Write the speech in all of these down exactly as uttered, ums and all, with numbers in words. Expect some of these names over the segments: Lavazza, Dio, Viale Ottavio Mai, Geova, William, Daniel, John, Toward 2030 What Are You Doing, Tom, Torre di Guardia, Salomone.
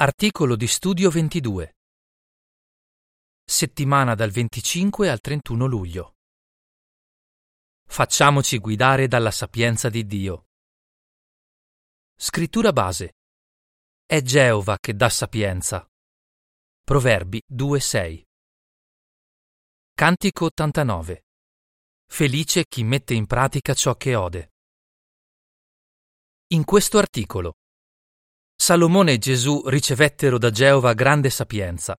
Articolo di studio ventidue. Settimana dal venticinque al trentuno luglio. Facciamoci guidare dalla sapienza di Dio. Scrittura base. È Geova che dà sapienza. Proverbi due sei. Cantico ottantanove. Felice chi mette in pratica ciò che ode. In questo articolo Salomone e Gesù ricevettero da Geova grande sapienza.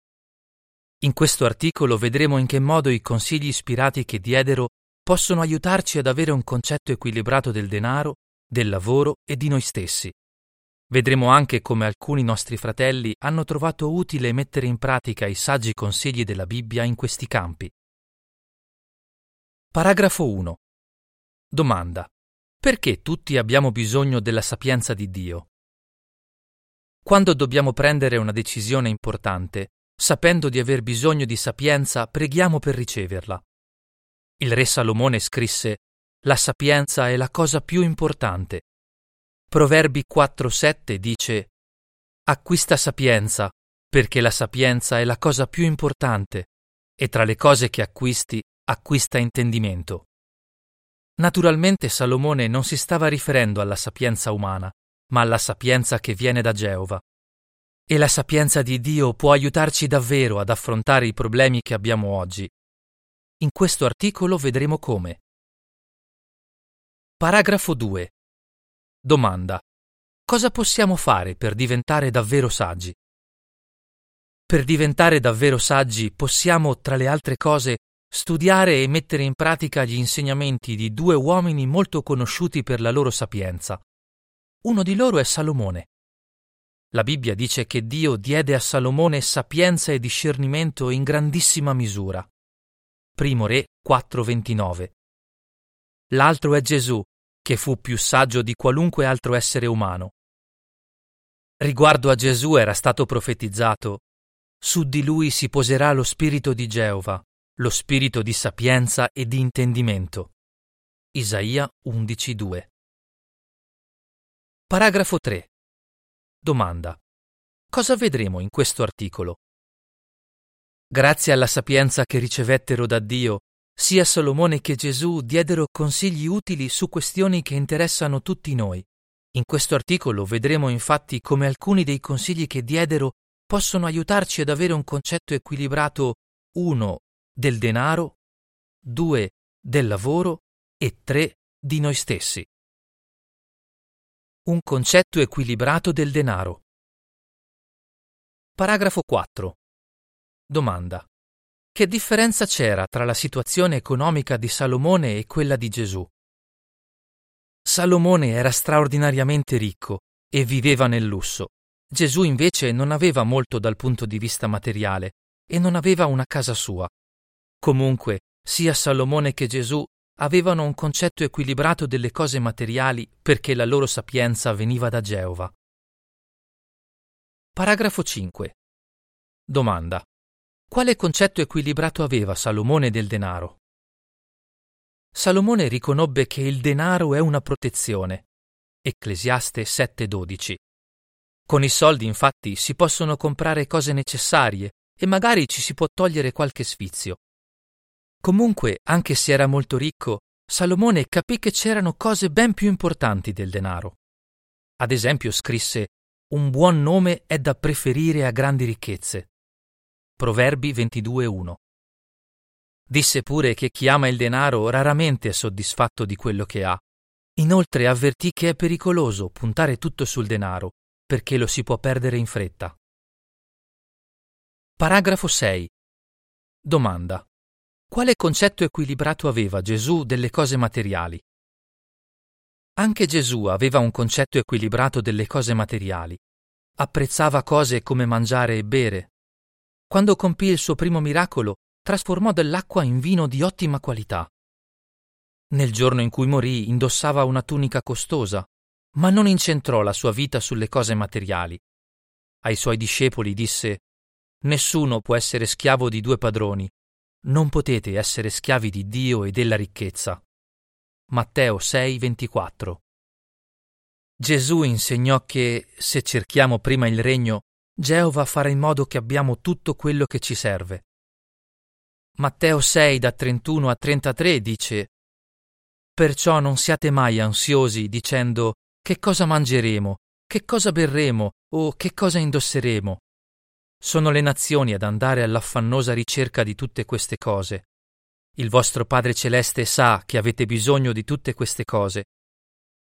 In questo articolo vedremo in che modo i consigli ispirati che diedero possono aiutarci ad avere un concetto equilibrato del denaro, del lavoro e di noi stessi. Vedremo anche come alcuni nostri fratelli hanno trovato utile mettere in pratica i saggi consigli della Bibbia in questi campi. Paragrafo uno. Domanda: perché tutti abbiamo bisogno della sapienza di Dio? Quando dobbiamo prendere una decisione importante, sapendo di aver bisogno di sapienza, preghiamo per riceverla. Il re Salomone scrisse: «La sapienza è la cosa più importante». Proverbi quattro sette dice: «Acquista sapienza, perché la sapienza è la cosa più importante, e tra le cose che acquisti, acquista intendimento». Naturalmente Salomone non si stava riferendo alla sapienza umana, ma alla sapienza che viene da Geova. E la sapienza di Dio può aiutarci davvero ad affrontare i problemi che abbiamo oggi. In questo articolo vedremo come. Paragrafo due. Domanda: cosa possiamo fare per diventare davvero saggi? Per diventare davvero saggi possiamo, tra le altre cose, studiare e mettere in pratica gli insegnamenti di due uomini molto conosciuti per la loro sapienza. Uno di loro è Salomone. La Bibbia dice che Dio diede a Salomone sapienza e discernimento in grandissima misura. Primo Re quattro ventinove. L'altro è Gesù, che fu più saggio di qualunque altro essere umano. Riguardo a Gesù era stato profetizzato: «Su di lui si poserà lo spirito di Geova, lo spirito di sapienza e di intendimento». Isaia undici due. Paragrafo tre. Domanda: cosa vedremo in questo articolo? Grazie alla sapienza che ricevettero da Dio, sia Salomone che Gesù diedero consigli utili su questioni che interessano tutti noi. In questo articolo vedremo infatti come alcuni dei consigli che diedero possono aiutarci ad avere un concetto equilibrato uno del denaro, due del lavoro e tre di noi stessi. Un concetto equilibrato del denaro. Paragrafo quattro. Domanda: che differenza c'era tra la situazione economica di Salomone e quella di Gesù? Salomone era straordinariamente ricco e viveva nel lusso. Gesù invece non aveva molto dal punto di vista materiale e non aveva una casa sua. Comunque, sia Salomone che Gesù avevano un concetto equilibrato delle cose materiali perché la loro sapienza veniva da Geova. Paragrafo cinque. Domanda: quale concetto equilibrato aveva Salomone del denaro? Salomone riconobbe che il denaro è una protezione. Ecclesiaste sette dodici. Con i soldi, infatti, si possono comprare cose necessarie e magari ci si può togliere qualche sfizio. Comunque, anche se era molto ricco, Salomone capì che c'erano cose ben più importanti del denaro. Ad esempio scrisse: «Un buon nome è da preferire a grandi ricchezze». Proverbi ventidue uno. Disse pure che chi ama il denaro raramente è soddisfatto di quello che ha. Inoltre avvertì che è pericoloso puntare tutto sul denaro, perché lo si può perdere in fretta. Paragrafo sei. Domanda: quale concetto equilibrato aveva Gesù delle cose materiali? Anche Gesù aveva un concetto equilibrato delle cose materiali. Apprezzava cose come mangiare e bere. Quando compì il suo primo miracolo, trasformò dell'acqua in vino di ottima qualità. Nel giorno in cui morì indossava una tunica costosa, ma non incentrò la sua vita sulle cose materiali. Ai suoi discepoli disse: «Nessuno può essere schiavo di due padroni. Non potete essere schiavi di Dio e della ricchezza». Matteo sei ventiquattro. Gesù insegnò che, se cerchiamo prima il regno, Geova farà in modo che abbiamo tutto quello che ci serve. Matteo sei da trentuno a trentatré dice: «Perciò non siate mai ansiosi dicendo: che cosa mangeremo, che cosa berremo o che cosa indosseremo. Sono le nazioni ad andare all'affannosa ricerca di tutte queste cose. Il vostro Padre Celeste sa che avete bisogno di tutte queste cose.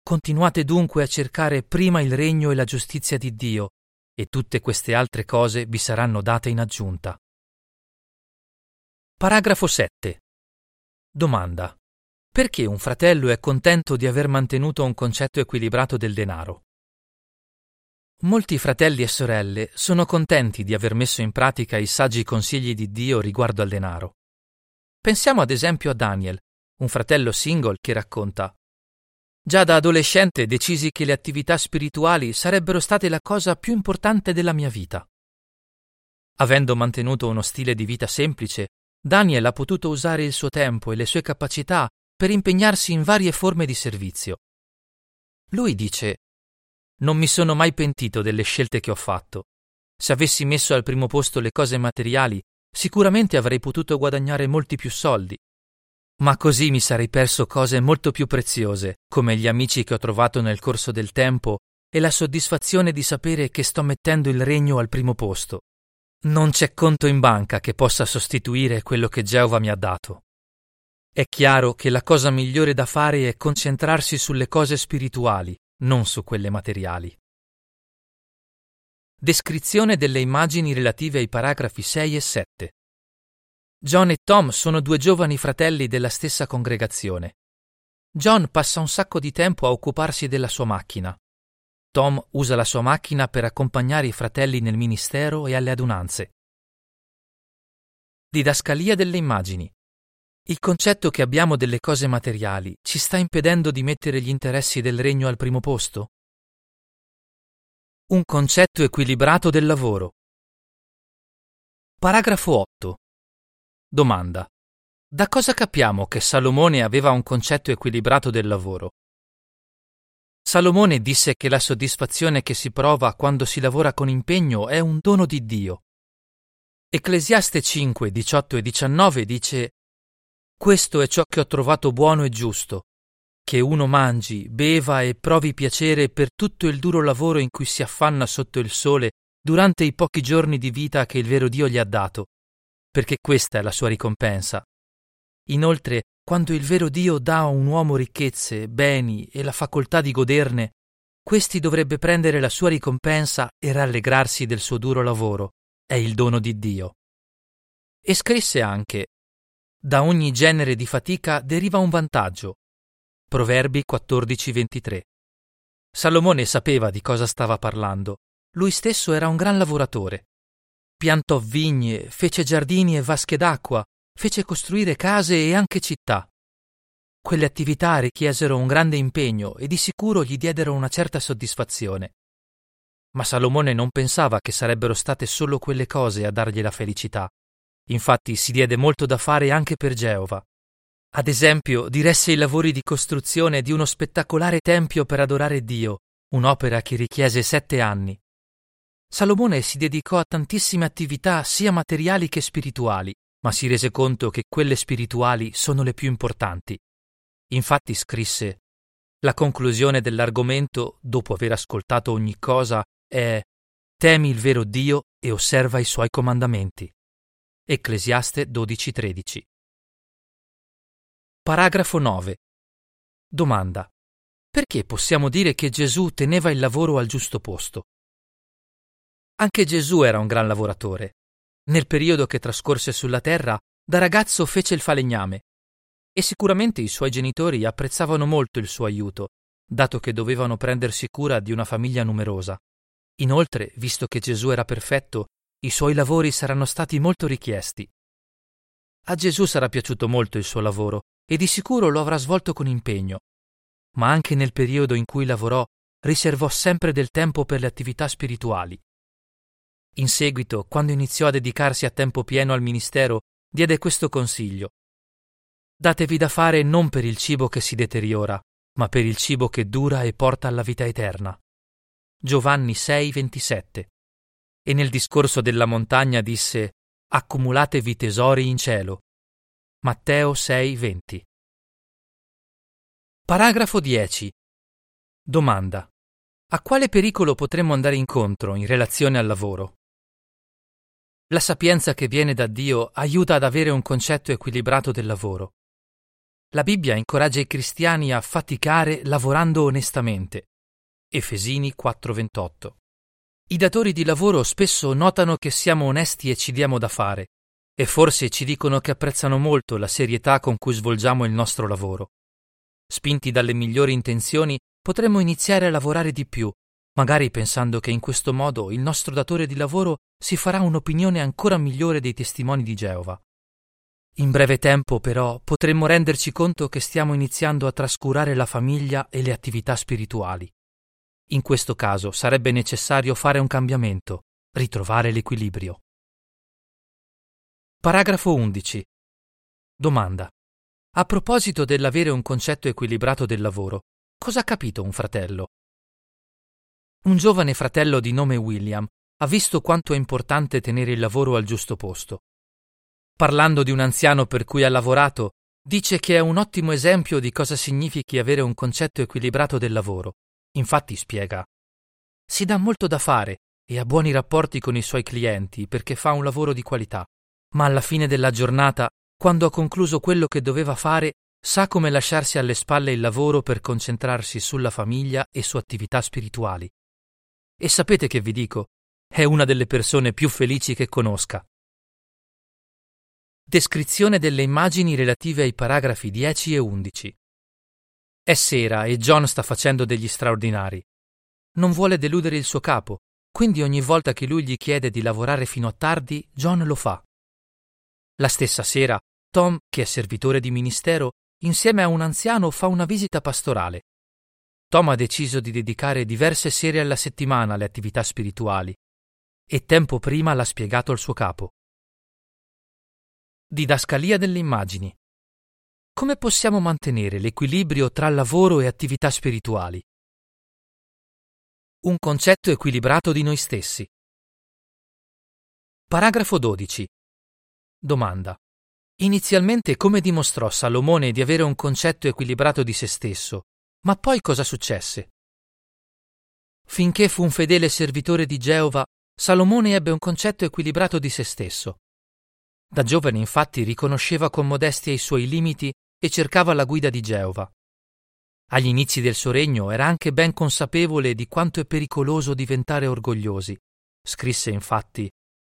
Continuate dunque a cercare prima il regno e la giustizia di Dio, e tutte queste altre cose vi saranno date in aggiunta». Paragrafo sette. Domanda: perché un fratello è contento di aver mantenuto un concetto equilibrato del denaro? Molti fratelli e sorelle sono contenti di aver messo in pratica i saggi consigli di Dio riguardo al denaro. Pensiamo ad esempio a Daniel, un fratello single che racconta: «Già da adolescente decisi che le attività spirituali sarebbero state la cosa più importante della mia vita. Avendo mantenuto uno stile di vita semplice, Daniel ha potuto usare il suo tempo e le sue capacità per impegnarsi in varie forme di servizio. Lui dice: non mi sono mai pentito delle scelte che ho fatto. Se avessi messo al primo posto le cose materiali, sicuramente avrei potuto guadagnare molti più soldi. Ma così mi sarei perso cose molto più preziose, come gli amici che ho trovato nel corso del tempo e la soddisfazione di sapere che sto mettendo il regno al primo posto. Non c'è conto in banca che possa sostituire quello che Geova mi ha dato. È chiaro che la cosa migliore da fare è concentrarsi sulle cose spirituali, non su quelle materiali». Descrizione delle immagini relative ai paragrafi sei e sette. John e Tom sono due giovani fratelli della stessa congregazione. John passa un sacco di tempo a occuparsi della sua macchina. Tom usa la sua macchina per accompagnare i fratelli nel ministero e alle adunanze. Didascalia delle immagini. Il concetto che abbiamo delle cose materiali ci sta impedendo di mettere gli interessi del regno al primo posto? Un concetto equilibrato del lavoro. Paragrafo otto. Domanda: da cosa capiamo che Salomone aveva un concetto equilibrato del lavoro? Salomone disse che la soddisfazione che si prova quando si lavora con impegno è un dono di Dio. Ecclesiaste cinque, diciotto e diciannove dice: «Questo è ciò che ho trovato buono e giusto, che uno mangi, beva e provi piacere per tutto il duro lavoro in cui si affanna sotto il sole durante i pochi giorni di vita che il vero Dio gli ha dato, perché questa è la sua ricompensa. Inoltre, quando il vero Dio dà a un uomo ricchezze, beni e la facoltà di goderne, questi dovrebbe prendere la sua ricompensa e rallegrarsi del suo duro lavoro. È il dono di Dio». E scrisse anche: «Da ogni genere di fatica deriva un vantaggio». Proverbi quattordici ventitré. Salomone sapeva di cosa stava parlando. Lui stesso era un gran lavoratore. Piantò vigne, fece giardini e vasche d'acqua, fece costruire case e anche città. Quelle attività richiesero un grande impegno e di sicuro gli diedero una certa soddisfazione. Ma Salomone non pensava che sarebbero state solo quelle cose a dargli la felicità. Infatti si diede molto da fare anche per Geova. Ad esempio, diresse i lavori di costruzione di uno spettacolare tempio per adorare Dio, un'opera che richiese sette anni. Salomone si dedicò a tantissime attività sia materiali che spirituali, ma si rese conto che quelle spirituali sono le più importanti. Infatti scrisse: «La conclusione dell'argomento, dopo aver ascoltato ogni cosa, è: temi il vero Dio e osserva i suoi comandamenti». Ecclesiaste dodici tredici. Paragrafo nove. Domanda: perché possiamo dire che Gesù teneva il lavoro al giusto posto? Anche Gesù era un gran lavoratore. Nel periodo che trascorse sulla terra, da ragazzo fece il falegname e sicuramente i suoi genitori apprezzavano molto il suo aiuto, dato che dovevano prendersi cura di una famiglia numerosa. Inoltre, visto che Gesù era perfetto, i suoi lavori saranno stati molto richiesti. A Gesù sarà piaciuto molto il suo lavoro e di sicuro lo avrà svolto con impegno. Ma anche nel periodo in cui lavorò, riservò sempre del tempo per le attività spirituali. In seguito, quando iniziò a dedicarsi a tempo pieno al ministero, diede questo consiglio: «Datevi da fare non per il cibo che si deteriora, ma per il cibo che dura e porta alla vita eterna». Giovanni sei ventisette. e nel discorso della montagna disse: accumulatevi tesori in cielo. Matteo sei venti. Paragrafo dieci. Domanda: a quale pericolo potremmo andare incontro in relazione al lavoro? La sapienza che viene da Dio aiuta ad avere un concetto equilibrato del lavoro. La Bibbia incoraggia i cristiani a faticare lavorando onestamente. Efesini quattro ventotto. I datori di lavoro spesso notano che siamo onesti e ci diamo da fare, e forse ci dicono che apprezzano molto la serietà con cui svolgiamo il nostro lavoro. Spinti dalle migliori intenzioni, potremmo iniziare a lavorare di più, magari pensando che in questo modo il nostro datore di lavoro si farà un'opinione ancora migliore dei testimoni di Geova. In breve tempo, però, potremmo renderci conto che stiamo iniziando a trascurare la famiglia e le attività spirituali. In questo caso sarebbe necessario fare un cambiamento, ritrovare l'equilibrio. Paragrafo undici. Domanda: a proposito dell'avere un concetto equilibrato del lavoro, cosa ha capito un fratello? Un giovane fratello di nome William ha visto quanto è importante tenere il lavoro al giusto posto. Parlando di un anziano per cui ha lavorato, dice che è un ottimo esempio di cosa significhi avere un concetto equilibrato del lavoro. Infatti spiega: si dà molto da fare e ha buoni rapporti con i suoi clienti perché fa un lavoro di qualità, ma alla fine della giornata, quando ha concluso quello che doveva fare, sa come lasciarsi alle spalle il lavoro per concentrarsi sulla famiglia e su attività spirituali. E sapete che vi dico? È una delle persone più felici che conosca. Descrizione delle immagini relative ai paragrafi dieci e undici. È sera e John sta facendo degli straordinari. Non vuole deludere il suo capo, quindi ogni volta che lui gli chiede di lavorare fino a tardi, John lo fa. La stessa sera, Tom, che è servitore di ministero, insieme a un anziano fa una visita pastorale. Tom ha deciso di dedicare diverse sere alla settimana alle attività spirituali e tempo prima l'ha spiegato al suo capo. Didascalia delle immagini. Come possiamo mantenere l'equilibrio tra lavoro e attività spirituali? Un concetto equilibrato di noi stessi. Paragrafo dodici. Domanda: inizialmente come dimostrò Salomone di avere un concetto equilibrato di se stesso, ma poi cosa successe? Finché fu un fedele servitore di Geova, Salomone ebbe un concetto equilibrato di se stesso. Da giovane infatti riconosceva con modestia i suoi limiti e cercava la guida di Geova. Agli inizi del suo regno era anche ben consapevole di quanto è pericoloso diventare orgogliosi. Scrisse infatti: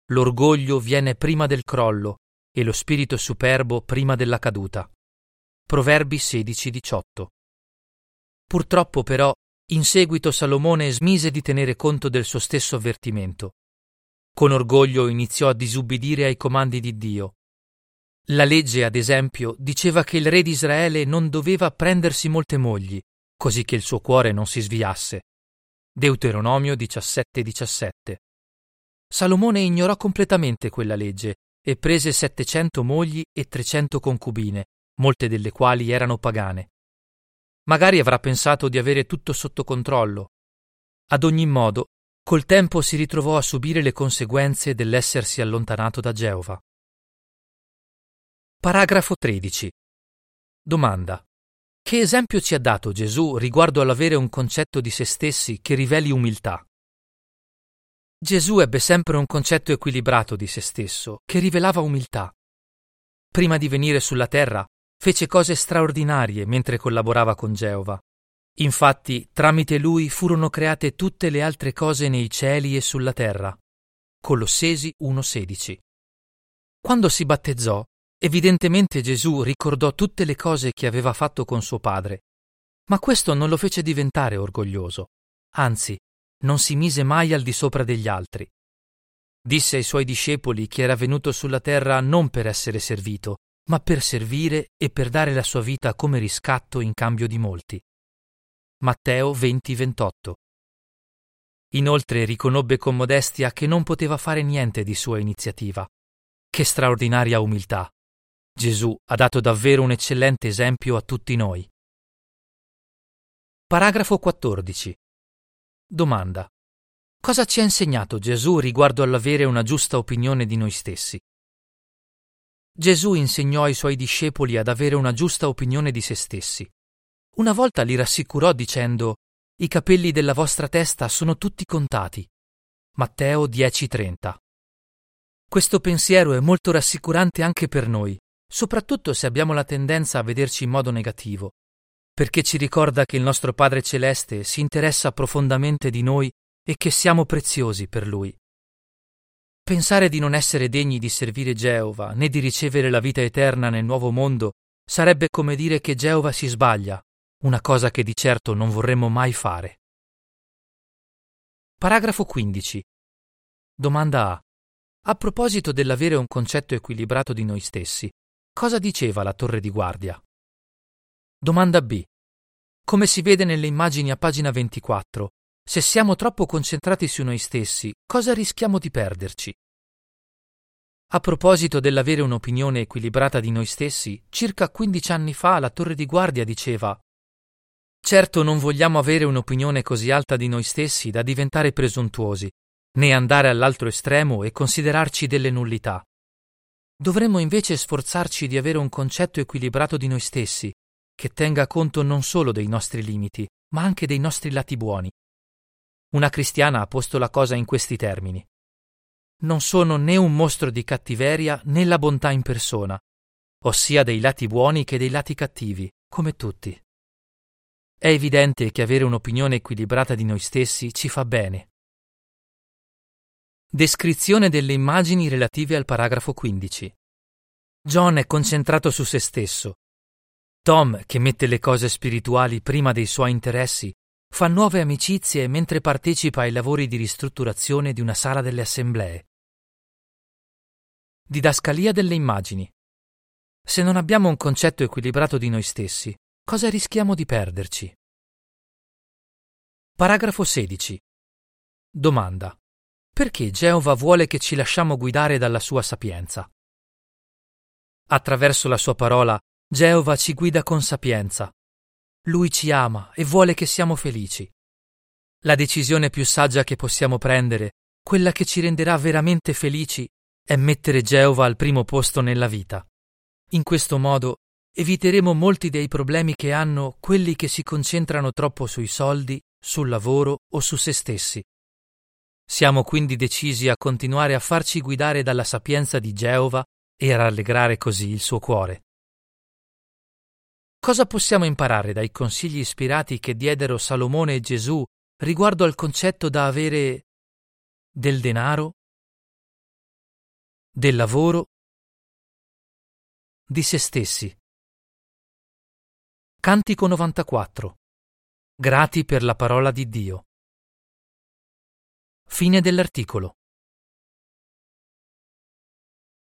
l'orgoglio viene prima del crollo e lo spirito superbo prima della caduta. Proverbi sedici diciotto. Purtroppo però, in seguito Salomone smise di tenere conto del suo stesso avvertimento. Con orgoglio iniziò a disubbidire ai comandi di Dio. La legge, ad esempio, diceva che il re di Israele non doveva prendersi molte mogli, così che il suo cuore non si sviasse. Deuteronomio diciassette diciassette. Salomone ignorò completamente quella legge e prese settecento mogli e trecento concubine, molte delle quali erano pagane. Magari avrà pensato di avere tutto sotto controllo. Ad ogni modo, col tempo si ritrovò a subire le conseguenze dell'essersi allontanato da Geova. Paragrafo tredici. Domanda: che esempio ci ha dato Gesù riguardo all'avere un concetto di se stessi che riveli umiltà? Gesù ebbe sempre un concetto equilibrato di se stesso, che rivelava umiltà. Prima di venire sulla terra, fece cose straordinarie mentre collaborava con Geova. Infatti, tramite lui furono create tutte le altre cose nei cieli e sulla terra. Colossesi uno sedici. Quando si battezzò, evidentemente Gesù ricordò tutte le cose che aveva fatto con suo padre, ma questo non lo fece diventare orgoglioso. Anzi, non si mise mai al di sopra degli altri. Disse ai suoi discepoli che era venuto sulla terra non per essere servito, ma per servire e per dare la sua vita come riscatto in cambio di molti. Matteo venti ventotto. Inoltre riconobbe con modestia che non poteva fare niente di sua iniziativa. Che straordinaria umiltà! Gesù ha dato davvero un eccellente esempio a tutti noi. Paragrafo quattordici. Domanda: Cosa ci ha insegnato Gesù riguardo all'avere una giusta opinione di noi stessi? Gesù insegnò ai suoi discepoli ad avere una giusta opinione di se stessi. Una volta li rassicurò dicendo: «I capelli della vostra testa sono tutti contati». Matteo dieci trenta. Questo pensiero è molto rassicurante anche per noi, soprattutto se abbiamo la tendenza a vederci in modo negativo, perché ci ricorda che il nostro Padre Celeste si interessa profondamente di noi e che siamo preziosi per Lui. Pensare di non essere degni di servire Geova né di ricevere la vita eterna nel nuovo mondo sarebbe come dire che Geova si sbaglia, una cosa che di certo non vorremmo mai fare. Paragrafo quindici. Domanda A. A proposito dell'avere un concetto equilibrato di noi stessi, cosa diceva la Torre di Guardia? Domanda B. Come si vede nelle immagini a pagina ventiquattro, se siamo troppo concentrati su noi stessi, cosa rischiamo di perderci? A proposito dell'avere un'opinione equilibrata di noi stessi, circa quindici anni fa la Torre di Guardia diceva: «Certo non vogliamo avere un'opinione così alta di noi stessi da diventare presuntuosi, né andare all'altro estremo e considerarci delle nullità. Dovremmo invece sforzarci di avere un concetto equilibrato di noi stessi, che tenga conto non solo dei nostri limiti, ma anche dei nostri lati buoni». Una cristiana ha posto la cosa in questi termini: non sono né un mostro di cattiveria né la bontà in persona, ossia dei lati buoni che dei lati cattivi, come tutti. È evidente che avere un'opinione equilibrata di noi stessi ci fa bene. Descrizione delle immagini relative al paragrafo quindici. John è concentrato su se stesso. Tom, che mette le cose spirituali prima dei suoi interessi, fa nuove amicizie mentre partecipa ai lavori di ristrutturazione di una sala delle assemblee. Didascalia delle immagini. Se non abbiamo un concetto equilibrato di noi stessi, cosa rischiamo di perderci? Paragrafo sedici. Domanda: perché Geova vuole che ci lasciamo guidare dalla sua sapienza? Attraverso la sua parola, Geova ci guida con sapienza. Lui ci ama e vuole che siamo felici. La decisione più saggia che possiamo prendere, quella che ci renderà veramente felici, è mettere Geova al primo posto nella vita. In questo modo eviteremo molti dei problemi che hanno quelli che si concentrano troppo sui soldi, sul lavoro o su se stessi. Siamo quindi decisi a continuare a farci guidare dalla sapienza di Geova e a rallegrare così il suo cuore. Cosa possiamo imparare dai consigli ispirati che diedero Salomone e Gesù riguardo al concetto da avere del denaro, del lavoro, di se stessi? Cantico novantaquattro. Grati per la parola di Dio. Fine dell'articolo.